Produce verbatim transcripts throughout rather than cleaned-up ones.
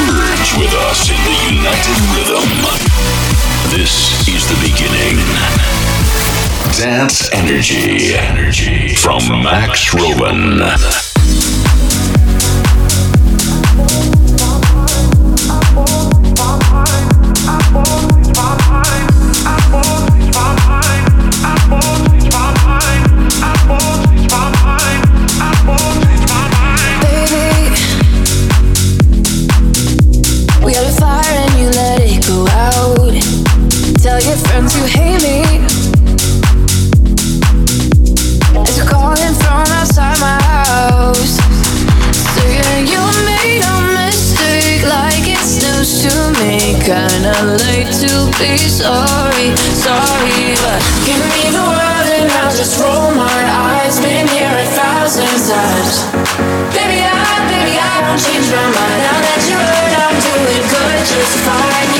Merge with us in the united rhythm. This is the beginning. Dance Energy, energy from Max Rovan. Fine.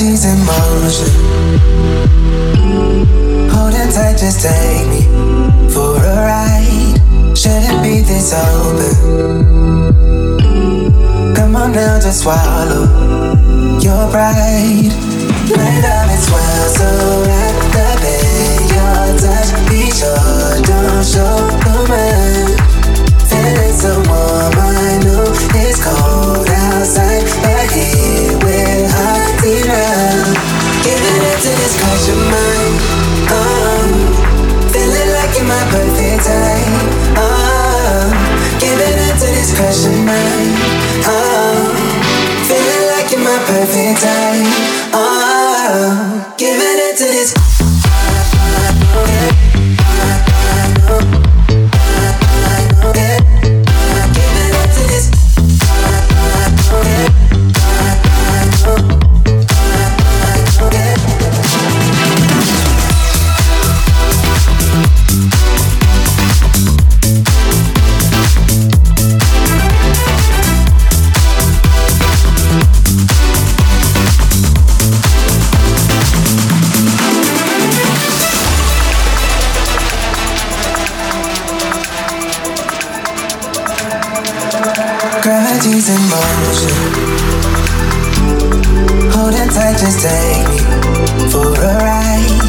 body's in motion. Holding tight, just take me for a ride. Shouldn't be this open. Come on now, just swallow your pride. My love is wild, so wrapped up in your touch. Be sure, don't show the man. Feeling so warm, I know it's cold outside, but here we're hot enough. Giving it to this crush of mine, oh, feeling like you're my perfect time, oh, giving it to this crush of mine, oh, feeling like you're my perfect time, oh, giving it to this. Gravity's in motion. Holding tight, just take me for a ride.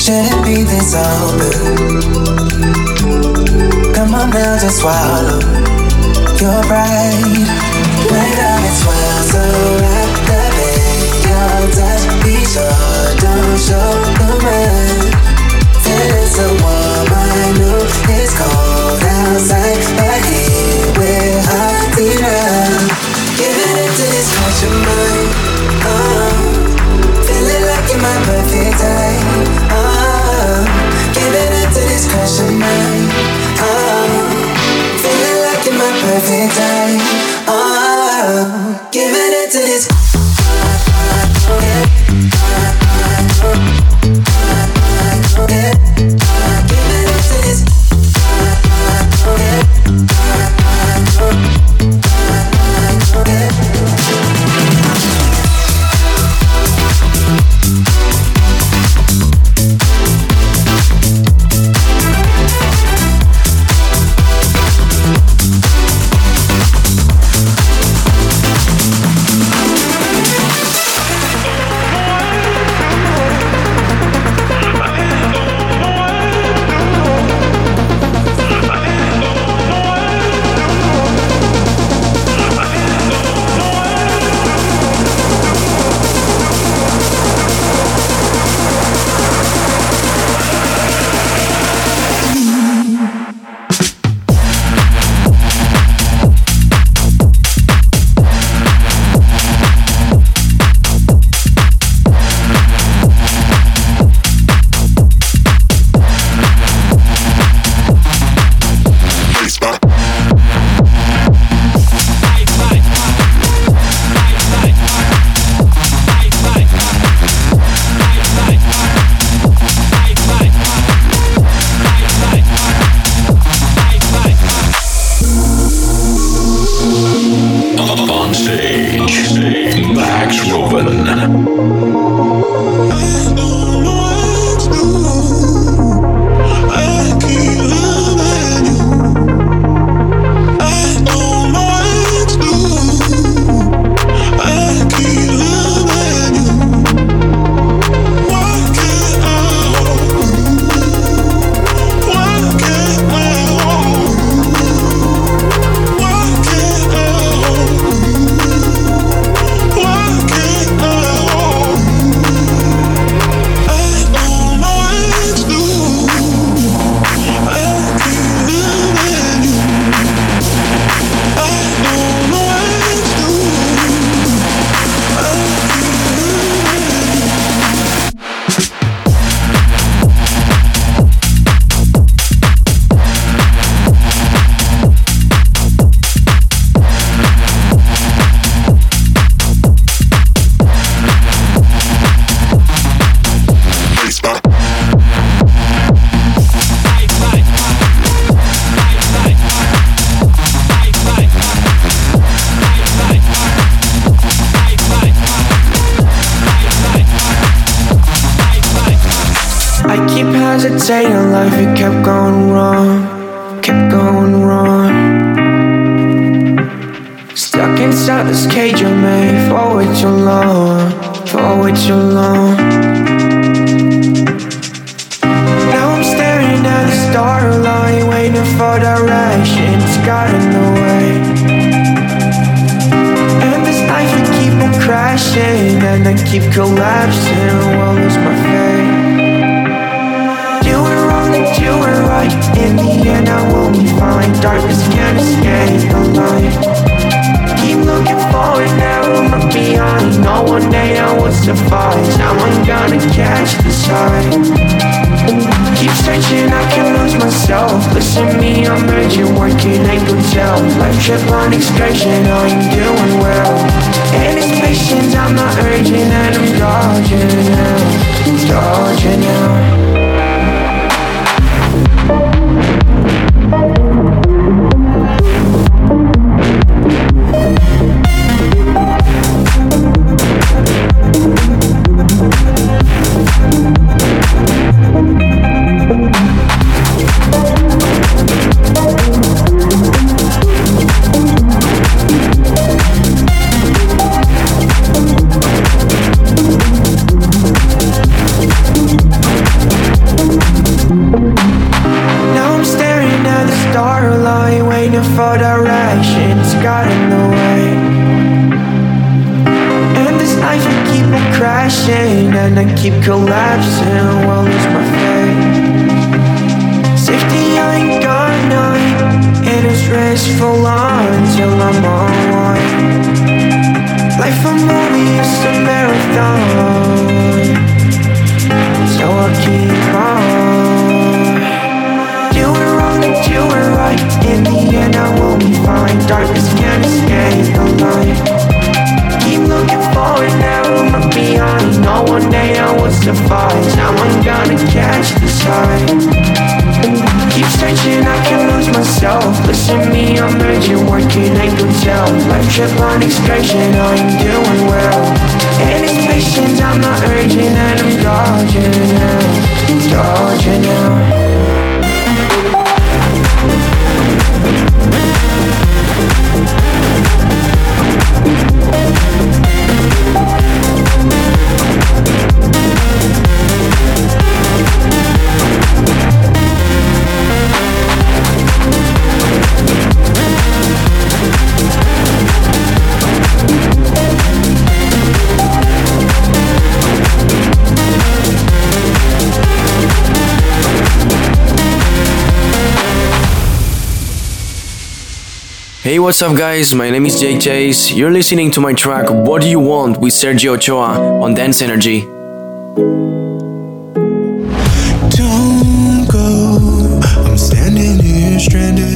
Shouldn't be this open. Come on now, just swallow your pride. My love is wild, so wrapped up in your touch. Be sure, don't show the man. Feeling so warm, I know it's cold outside, but here we're hot. Giving it to this crush of mine, oh, feeling like you're my perfect time, oh, giving it to this crush of mine, oh, feeling like you're my perfect time, oh. hesitate on life, it kept going wrong, kept going wrong. Stuck inside this cage I made, for which you're long, for which you're long. Now I'm staring at the starlight, waiting for directions, got in the way. And this life I keep on crashing, and I keep collapsing, well it's my fate. You were right, in the end I will be fine. Darkness can't escape the light. Keep looking forward, never look behind. No one day I will survive, now I'm gonna catch the tide. Keep searching, I can lose myself. Listen to me, I'm urgent, working, I can tell. Life trip on excursion, I'm doing well. And it's patience, I'm not urgent, and I'm dodging out, dodging out. And I keep collapsing, well it's my fate. Safety I ain't got none, and it's restful until I'm online. Life a movie, it's a marathon, so I'll keep on. You were wrong and you were right, in the end I will be fine. Darkness can't escape the light. Looking forward, never look behind. No one day I will survive, now I'm gonna catch the tide. Keep searching, I can lose myself. Listen to me, I'm urgent, working, I can tell. Life trip on excursion, I'm doing well. And it's patience, I'm not urgent, and I'm dodging out, dodging out. Hey, what's up guys, my name is Jake Chase, you're listening to my track What Do You Want with Sergio Ochoa on Dance Energy. Don't go, I'm standing here stranded.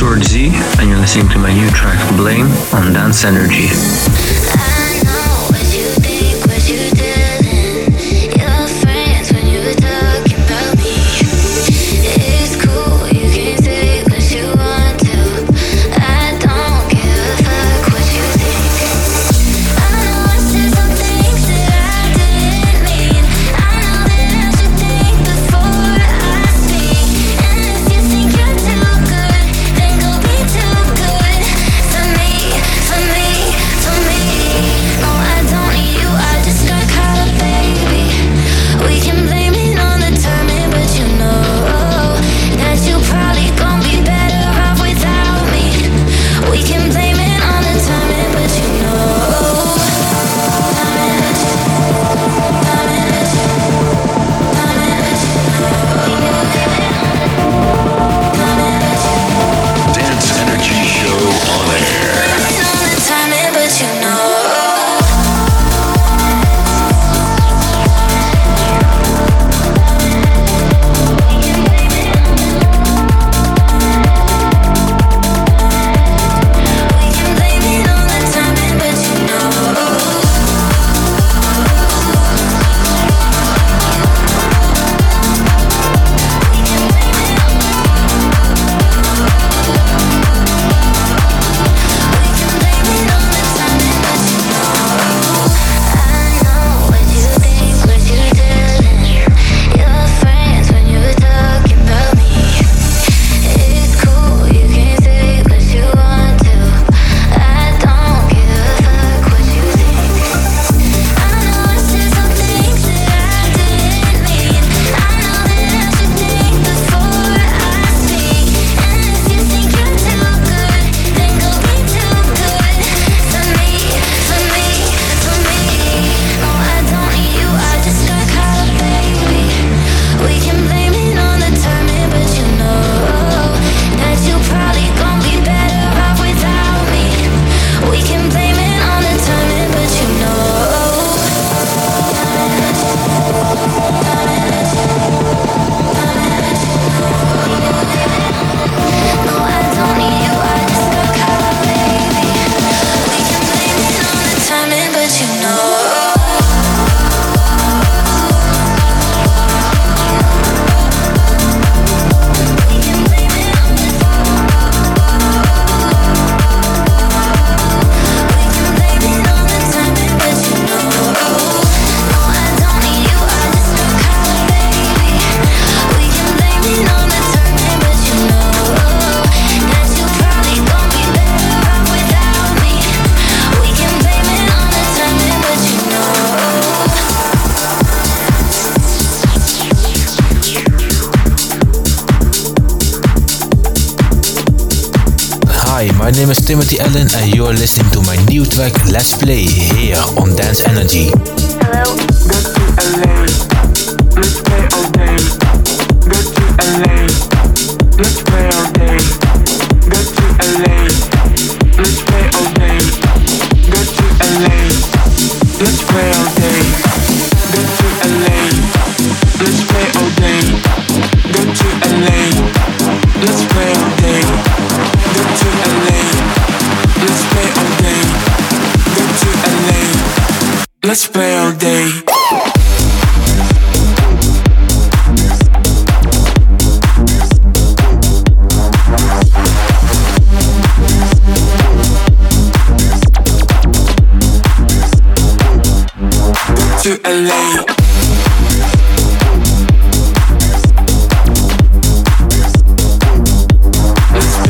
George Z, and you're listening to my new track Blame on Dance Energy. My name is Timothy Allen and you are listening to my new track Let's Play here on Dance Energy. Hello, go to L A, let's play all day. Go to L A, let's play all day. Go to L A, let's play all day. Go to L A, let's play all day. Go to L A, let's play all day. Go to L A, let's play all day. Go to L A, let's play all day. Go to L A, let's play all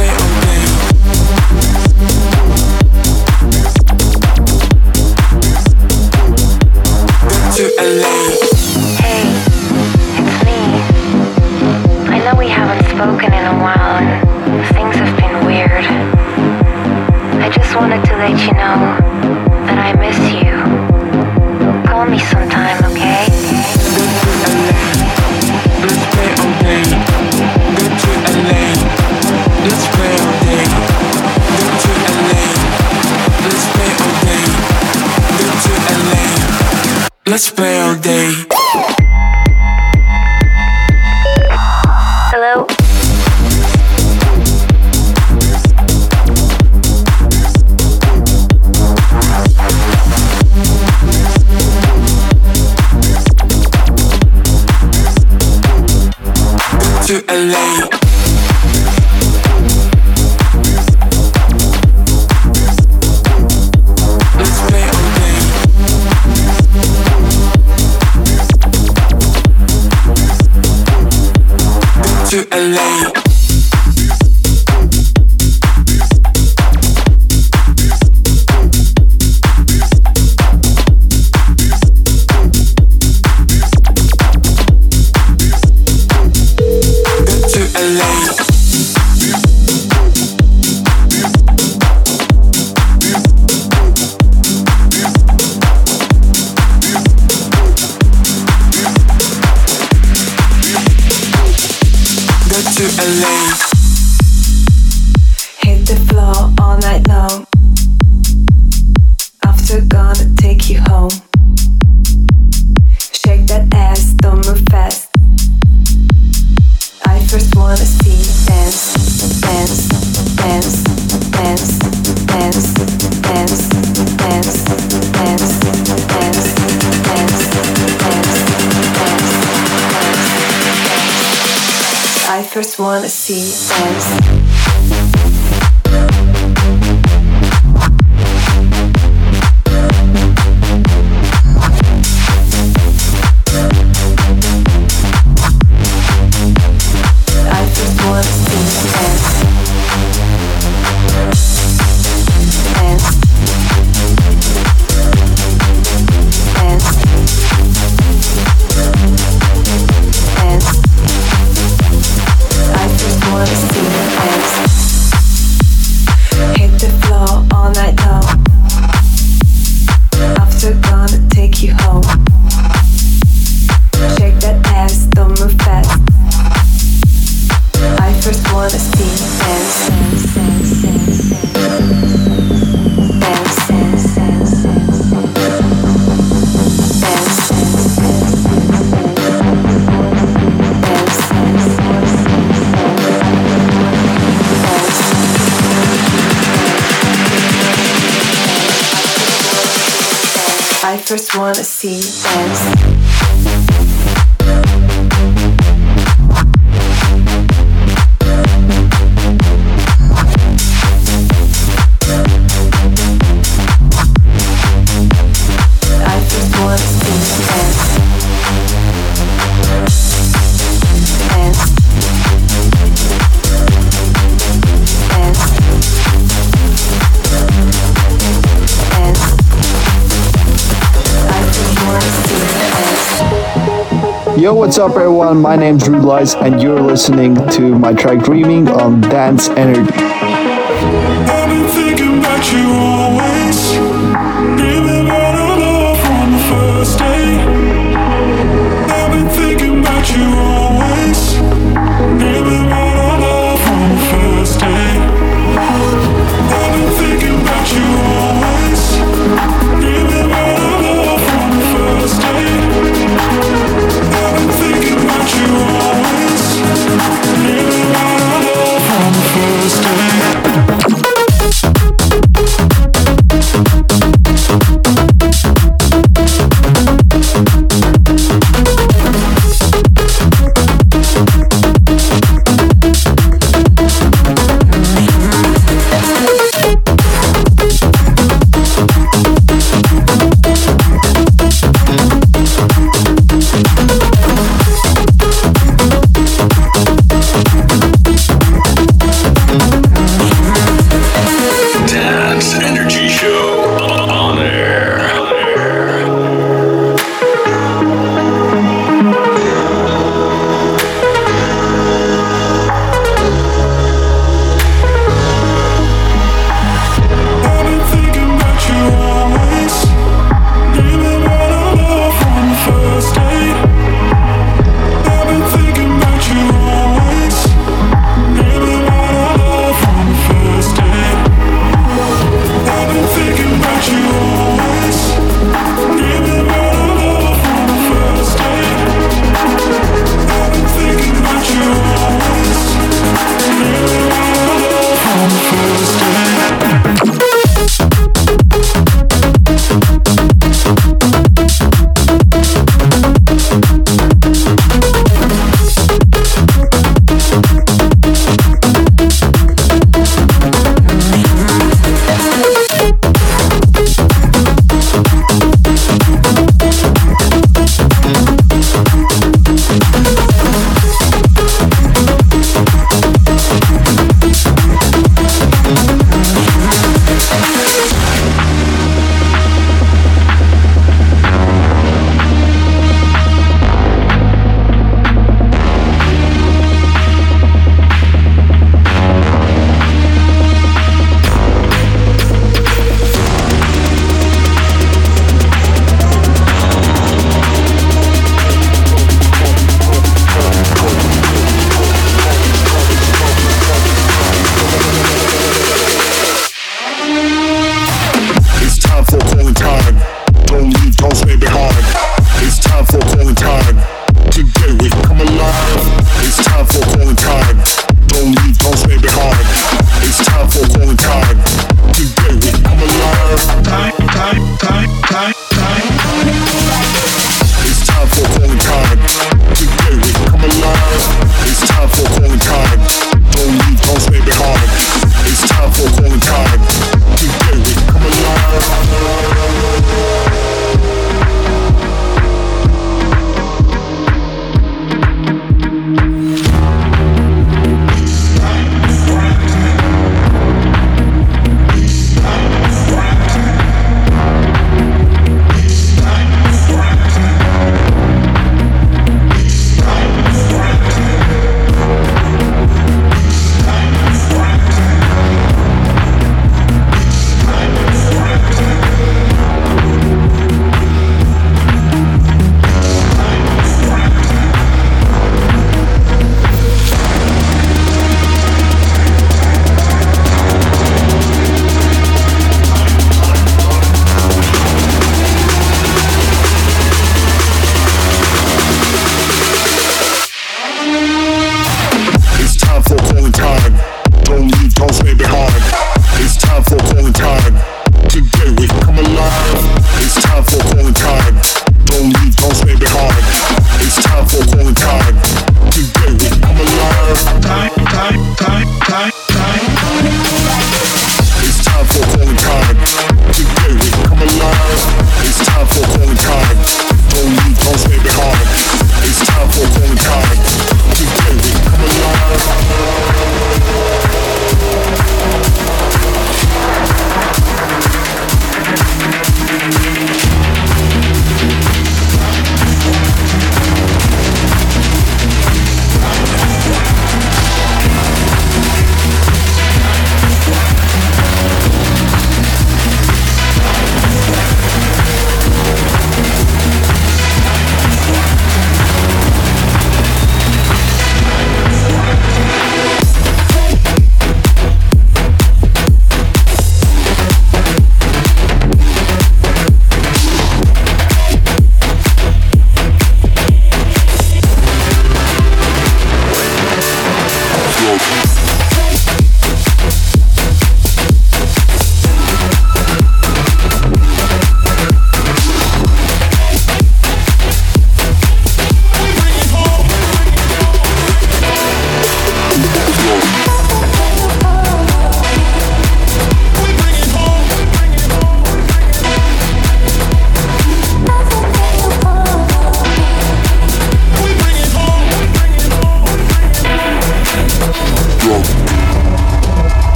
day. Let's play all day. Hello? to L A. To L A. Yo, what's up everyone, my name's Rude Lice and you're listening to my track Dreaming on Dance Energy. I've been thinking about you always, dreaming about our love from the first day. I've been thinking about you always, dreaming about our love from the first day. I've been thinking about you always, dreaming about our love from the first day. You always live without a love on the first day.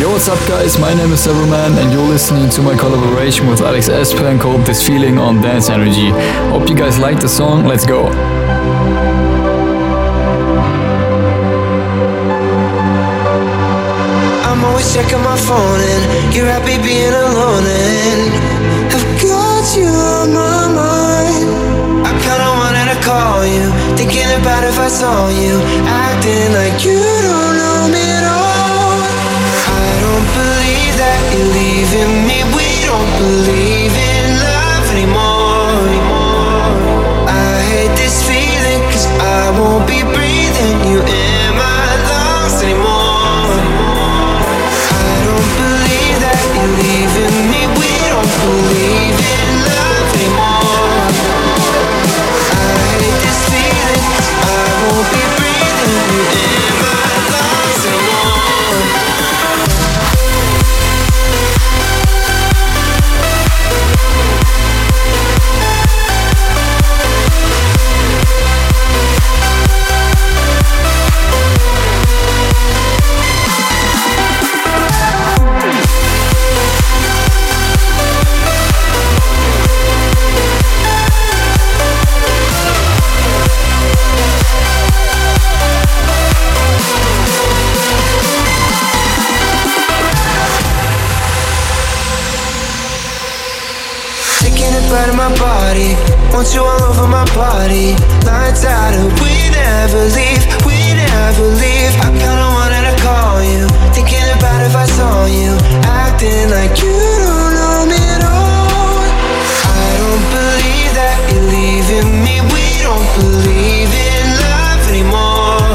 Yo, what's up guys, my name is Severman and you're listening to my collaboration with Alex Espen called This Feeling on Dance Energy. Hope you guys like the song, let's go! I'm always checking my phone and you're happy being alone and I've got you on my mind. I kinda wanted to call you, thinking about if I saw you, acting like you don't know me at all. Believe that you're leaving me. We don't believe in love anymore. I hate this feeling, cause I won't be breathing you in my lungs anymore. I don't believe that you're leaving me. We don't believe in love anymore. I hate this feeling, cause I won't be breathing you in my lungs anymore. Of my body, want you all over my body. Lights out and we never leave, we never leave. I kinda wanted to call you, thinking about if I saw you, acting like you don't know me at all. I don't believe that you're leaving me. We don't believe in love anymore.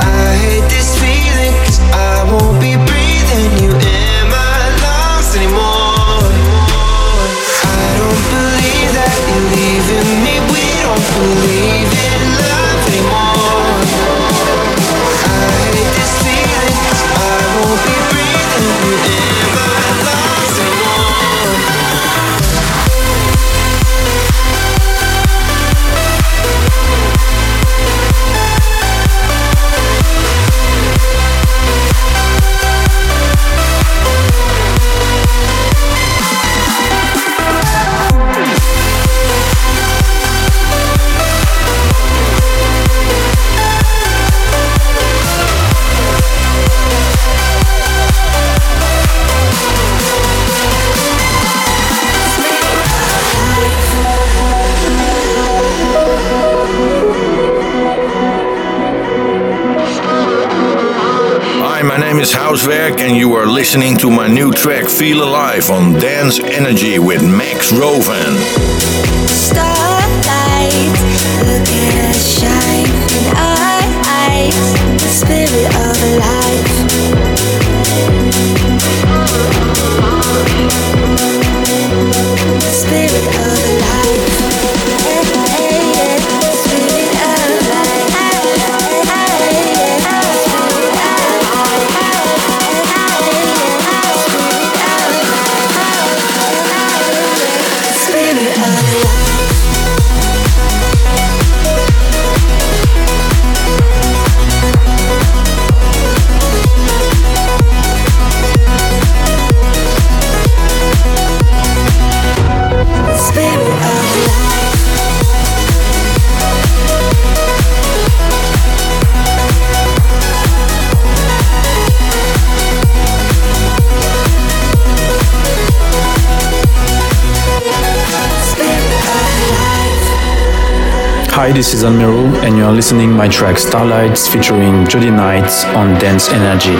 I hate this feeling, cause I won't be breathing you in my lungs anymore. Believe in me, we don't believe in love anymore. I hate this feeling, I won't be breathing you in my lungs anymore. And you are listening to my new track Feel Alive on Dance Energy with Max Rovan. Starlight, look at us shine in our eyes, the spirit of life. The spirit of life. The spirit of life. Hi, this is Almiru, and you are listening to my track Starlights featuring Jody Knights on Dance Energy.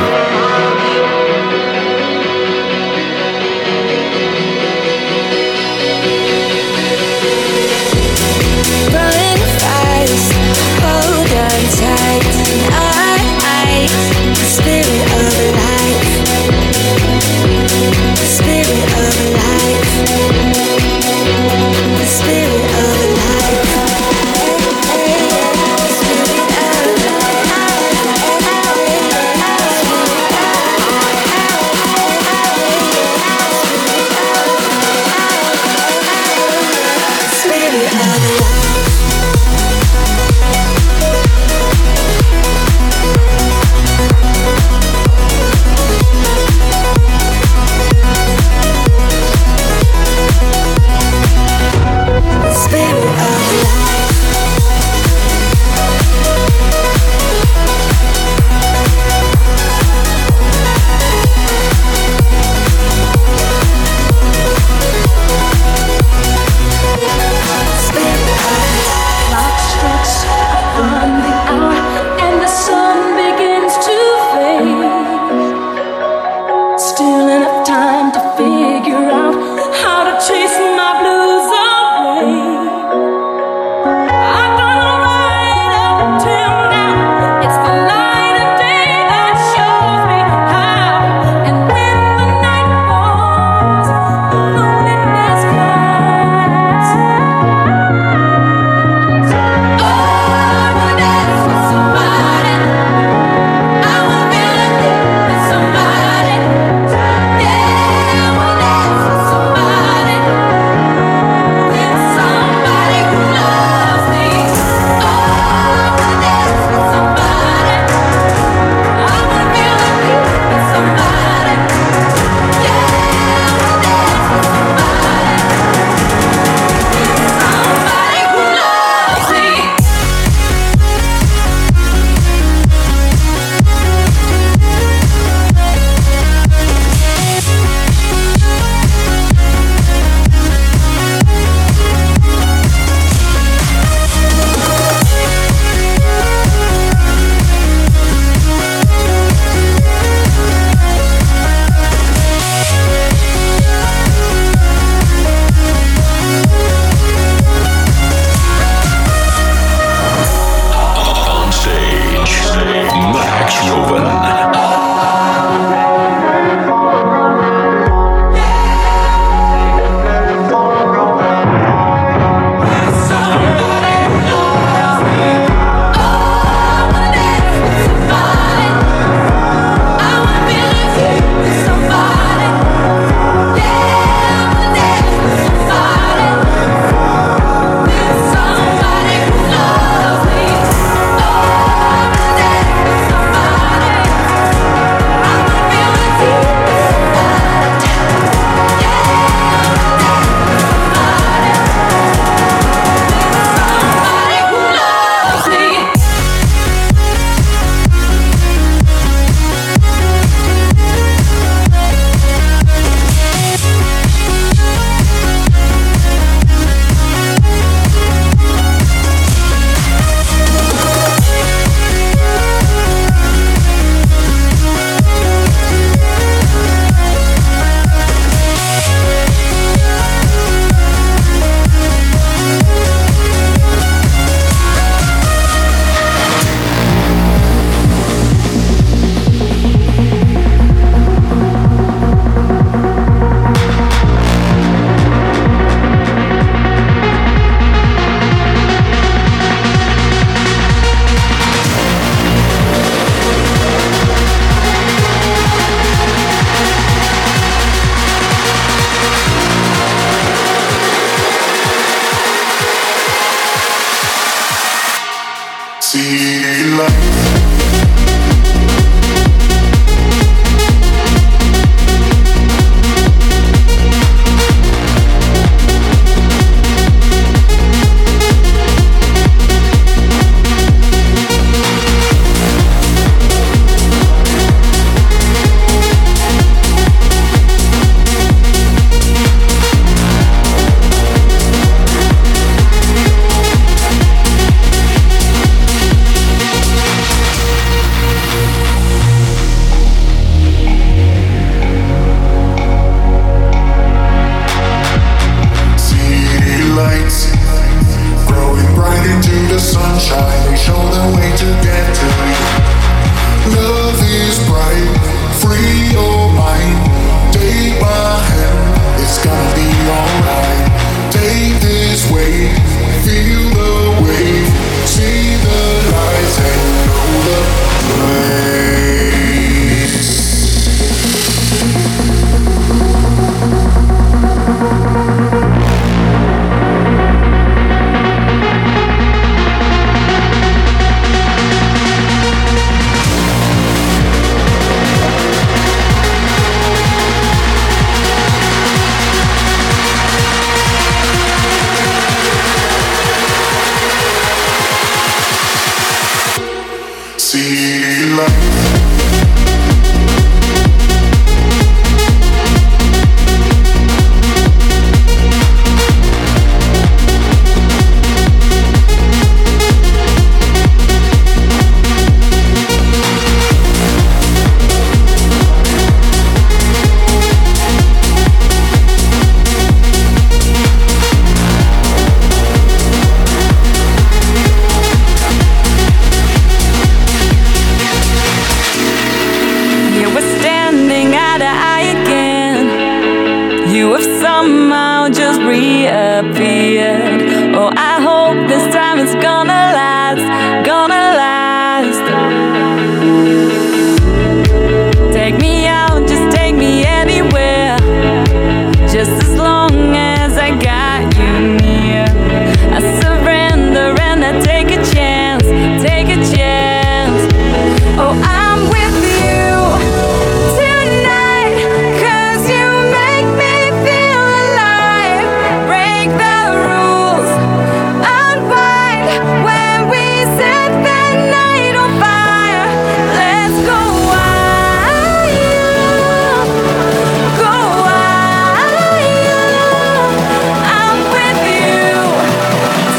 reappeared. Oh, I hope this time it's gonna last, gonna last. Take me out, just take me anywhere, just as long as I got you near. I surrender and I take a chance, take a chance. Oh, I'm with you tonight, 'cause you make me feel alive. Break the rules, unwind when we set the night on fire. Let's go wild, go wild. I'm with you tonight, 'cause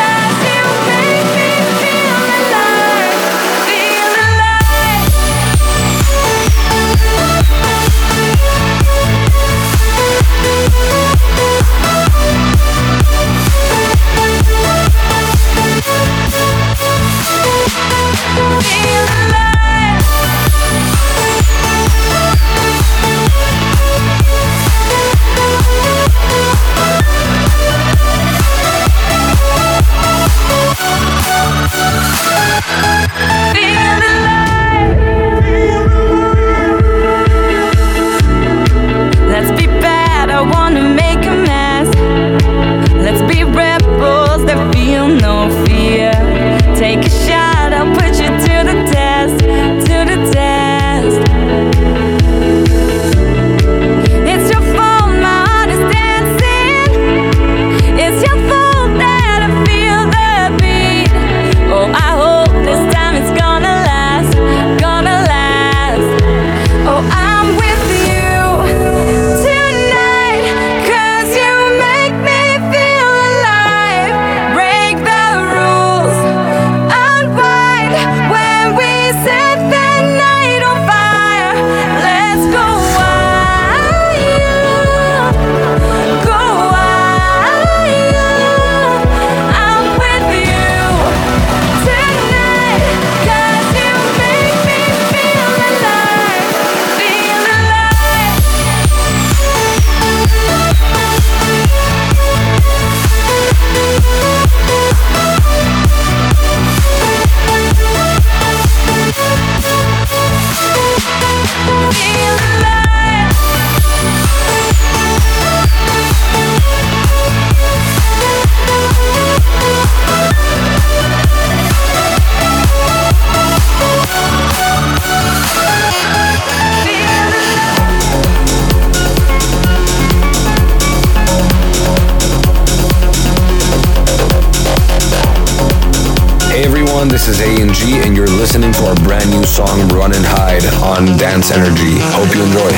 you make me feel alive, feel alive. Feel alive. Feel alive. Let's be bad, I wanna make a mess. Let's be rebels that feel no fear. Take a shot, I'll put you to the test, to the test. It's your fault, my heart is dancing. It's your fault that I feel the beat. Oh, I hope this time it's gonna last, gonna last. Oh, I'm with you tonight, 'cause you make me feel alive. Break the rules, unwind when we set the night on fire. Let's go wild, go wild. I'm with you tonight, 'cause you make me feel alive, feel alive. Feel alive. Feel alive. Hey everyone, this is A and G, and you're listening to our brand new song Run and Hide on Dance Energy. Hope you enjoy.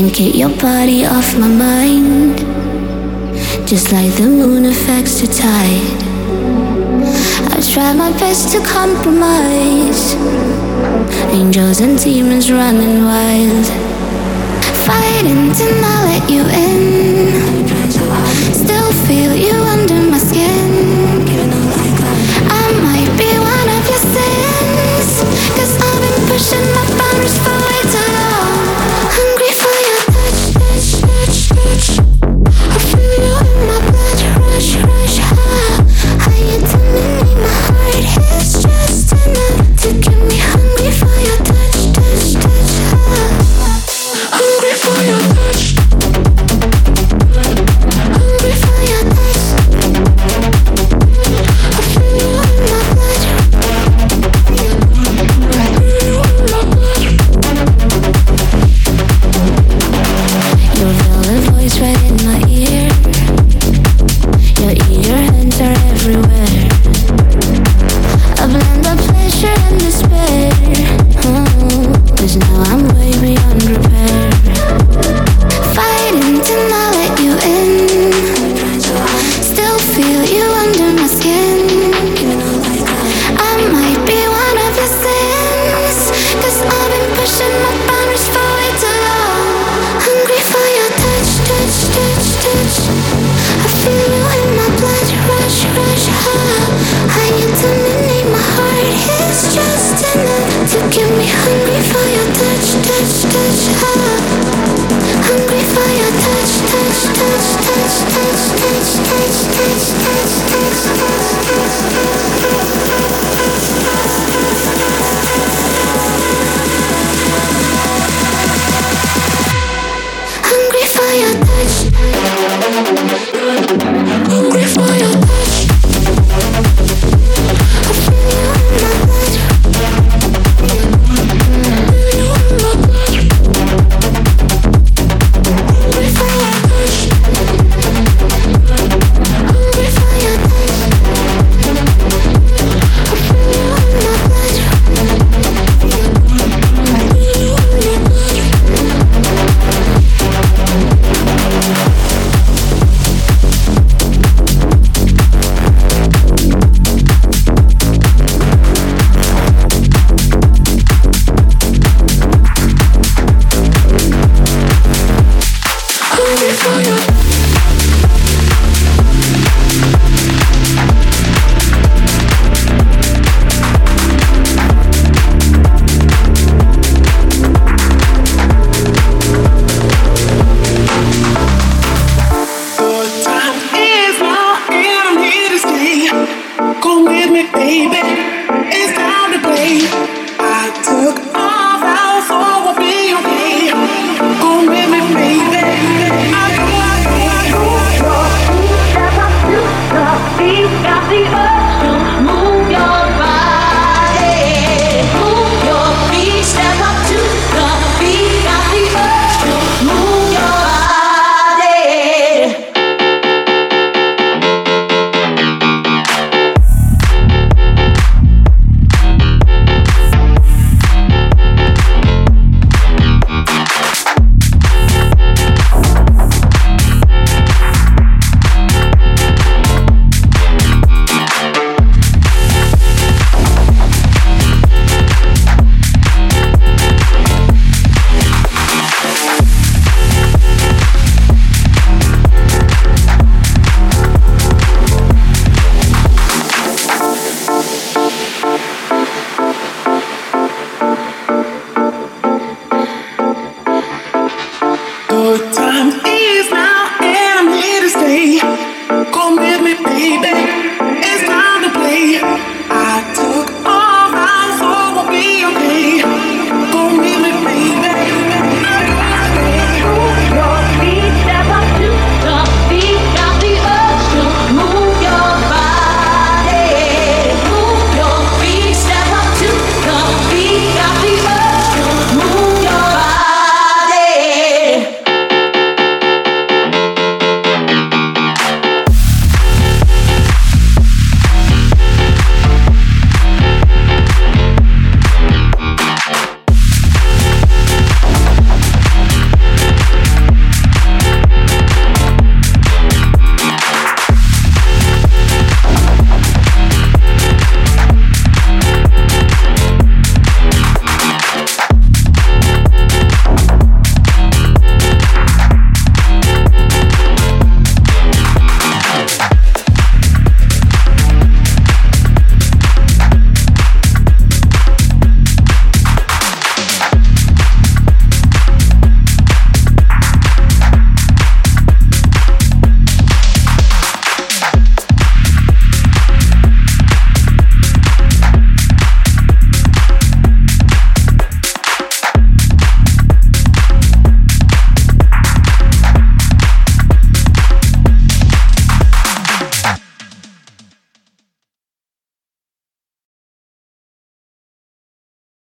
can't get your body off my mind. Just like the moon affects the tide, I try my best to compromise. Angels and demons running wild, fighting to not let you in. Still feel you under my skin. I might be one of your sins, 'cause I've been pushing my boundaries for way too long. Hungry for your touch, touch, touch, touch. I feel you in my blood, rush, rush, high. How you telling me my heart is just enough to get me hungry for your touch, touch, touch, high. Hungry for your touch. Give me hungry.